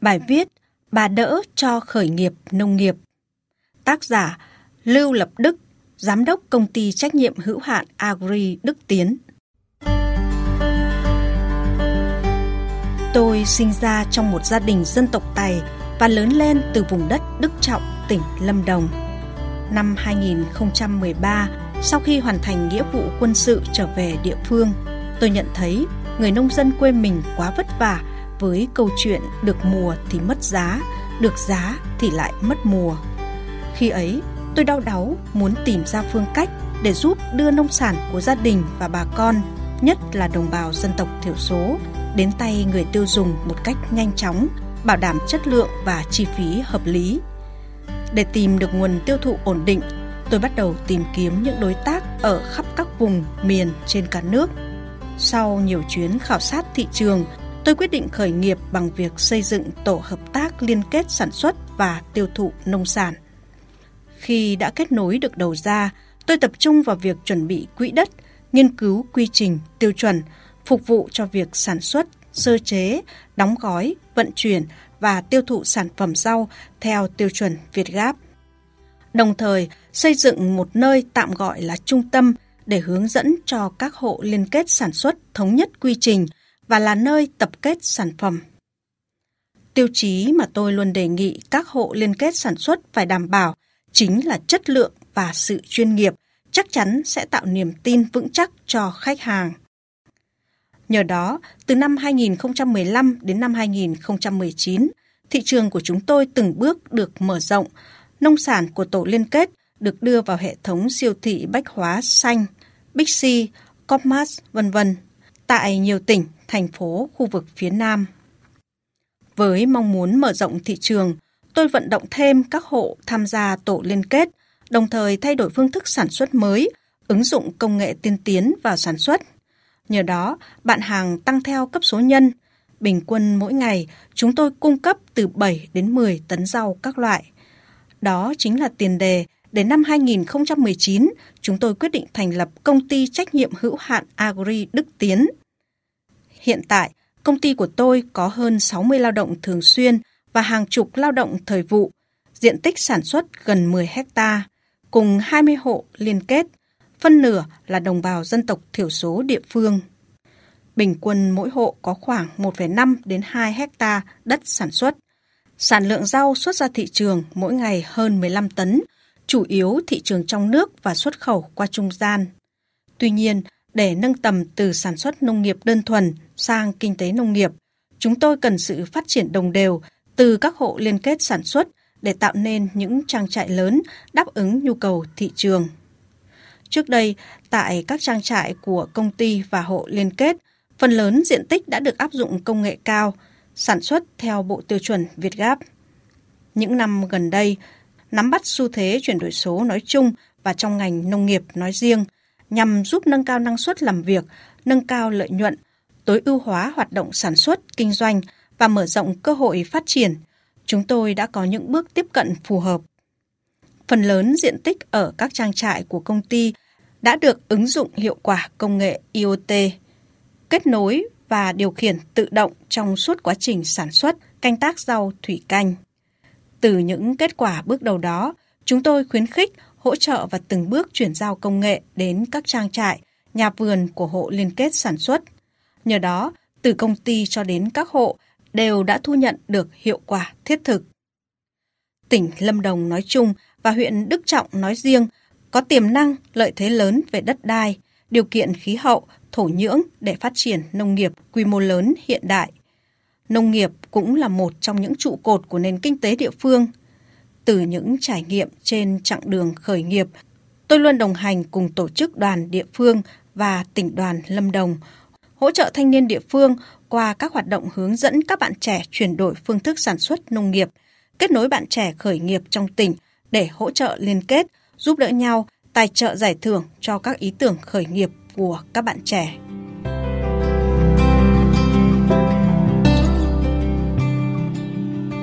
Bài viết Bà đỡ cho khởi nghiệp nông nghiệp. Tác giả Lưu Lập Đức, Giám đốc Công ty Trách nhiệm Hữu hạn Agri Đức Tiến. Tôi sinh ra trong một gia đình dân tộc Tày và lớn lên từ vùng đất Đức Trọng, tỉnh Lâm Đồng. Năm 2013, sau khi hoàn thành nghĩa vụ quân sự trở về địa phương, tôi nhận thấy người nông dân quê mình quá vất vả với câu chuyện được mùa thì mất giá, được giá thì lại mất mùa. Khi ấy, tôi đau đáu muốn tìm ra phương cách để giúp đưa nông sản của gia đình và bà con, nhất là đồng bào dân tộc thiểu số, đến tay người tiêu dùng một cách nhanh chóng, bảo đảm chất lượng và chi phí hợp lý. Để tìm được nguồn tiêu thụ ổn định, tôi bắt đầu tìm kiếm những đối tác ở khắp các vùng miền trên cả nước. Sau nhiều chuyến khảo sát thị trường, tôi quyết định khởi nghiệp bằng việc xây dựng tổ hợp tác liên kết sản xuất và tiêu thụ nông sản. Khi đã kết nối được đầu ra, tôi tập trung vào việc chuẩn bị quỹ đất, nghiên cứu quy trình, tiêu chuẩn, phục vụ cho việc sản xuất, sơ chế, đóng gói, vận chuyển và tiêu thụ sản phẩm rau theo tiêu chuẩn VietGAP. Đồng thời, xây dựng một nơi tạm gọi là trung tâm để hướng dẫn cho các hộ liên kết sản xuất thống nhất quy trình và là nơi tập kết sản phẩm. Tiêu chí mà tôi luôn đề nghị các hộ liên kết sản xuất phải đảm bảo chính là chất lượng và sự chuyên nghiệp, chắc chắn sẽ tạo niềm tin vững chắc cho khách hàng. Nhờ đó, từ năm 2015 đến năm 2019, thị trường của chúng tôi từng bước được mở rộng. Nông sản của tổ liên kết được đưa vào hệ thống siêu thị Bách Hóa Xanh, Big C, Co.opmart, v.v. tại nhiều tỉnh, thành phố, khu vực phía Nam. Với mong muốn mở rộng thị trường, tôi vận động thêm các hộ tham gia tổ liên kết, đồng thời thay đổi phương thức sản xuất mới, ứng dụng công nghệ tiên tiến vào sản xuất. Nhờ đó, bạn hàng tăng theo cấp số nhân. Bình quân mỗi ngày, chúng tôi cung cấp từ 7 đến 10 tấn rau các loại. Đó chính là tiền đề để năm 2019, chúng tôi quyết định thành lập Công ty Trách nhiệm Hữu hạn Agri Đức Tiến. Hiện tại, công ty của tôi có hơn 60 lao động thường xuyên và hàng chục lao động thời vụ, diện tích sản xuất gần 10 hectare, cùng 20 hộ liên kết, phân nửa là đồng bào dân tộc thiểu số địa phương. Bình quân mỗi hộ có khoảng 1,5 đến 2 hectare đất sản xuất. Sản lượng rau xuất ra thị trường mỗi ngày hơn 15 tấn, chủ yếu thị trường trong nước và xuất khẩu qua trung gian. Tuy nhiên, để nâng tầm từ sản xuất nông nghiệp đơn thuần sang kinh tế nông nghiệp, chúng tôi cần sự phát triển đồng đều từ các hộ liên kết sản xuất để tạo nên những trang trại lớn đáp ứng nhu cầu thị trường. Trước đây, tại các trang trại của công ty và hộ liên kết, phần lớn diện tích đã được áp dụng công nghệ cao, sản xuất theo bộ tiêu chuẩn VietGAP. Những năm gần đây, nắm bắt xu thế chuyển đổi số nói chung và trong ngành nông nghiệp nói riêng, nhằm giúp nâng cao năng suất làm việc, nâng cao lợi nhuận, tối ưu hóa hoạt động sản xuất, kinh doanh và mở rộng cơ hội phát triển, chúng tôi đã có những bước tiếp cận phù hợp. Phần lớn diện tích ở các trang trại của công ty đã được ứng dụng hiệu quả công nghệ IoT, kết nối và điều khiển tự động trong suốt quá trình sản xuất, canh tác rau thủy canh. Từ những kết quả bước đầu đó, chúng tôi khuyến khích, hỗ trợ và từng bước chuyển giao công nghệ đến các trang trại, nhà vườn của hộ liên kết sản xuất. Nhờ đó, từ công ty cho đến các hộ đều đã thu nhận được hiệu quả thiết thực. Tỉnh Lâm Đồng nói chung và huyện Đức Trọng nói riêng có tiềm năng, lợi thế lớn về đất đai, điều kiện khí hậu, thổ nhưỡng để phát triển nông nghiệp quy mô lớn hiện đại. Nông nghiệp cũng là một trong những trụ cột của nền kinh tế địa phương. Từ những trải nghiệm trên chặng đường khởi nghiệp, tôi luôn đồng hành cùng tổ chức đoàn địa phương và tỉnh đoàn Lâm Đồng, hỗ trợ thanh niên địa phương qua các hoạt động hướng dẫn các bạn trẻ chuyển đổi phương thức sản xuất nông nghiệp, kết nối bạn trẻ khởi nghiệp trong tỉnh để hỗ trợ liên kết, giúp đỡ nhau, tài trợ giải thưởng cho các ý tưởng khởi nghiệp của các bạn trẻ.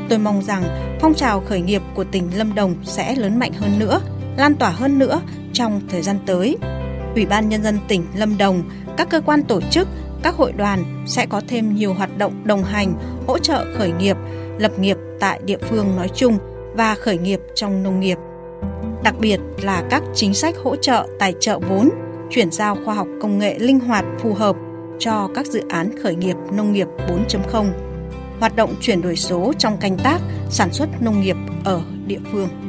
Tôi mong rằng phong trào khởi nghiệp của tỉnh Lâm Đồng sẽ lớn mạnh hơn nữa, lan tỏa hơn nữa trong thời gian tới. Ủy ban Nhân dân tỉnh Lâm Đồng, các cơ quan tổ chức, các hội đoàn sẽ có thêm nhiều hoạt động đồng hành, hỗ trợ khởi nghiệp lập nghiệp tại địa phương nói chung và khởi nghiệp trong nông nghiệp. Đặc biệt là các chính sách hỗ trợ tài trợ vốn, chuyển giao khoa học công nghệ linh hoạt phù hợp cho các dự án khởi nghiệp nông nghiệp 4.0, hoạt động chuyển đổi số trong canh tác, sản xuất nông nghiệp ở địa phương.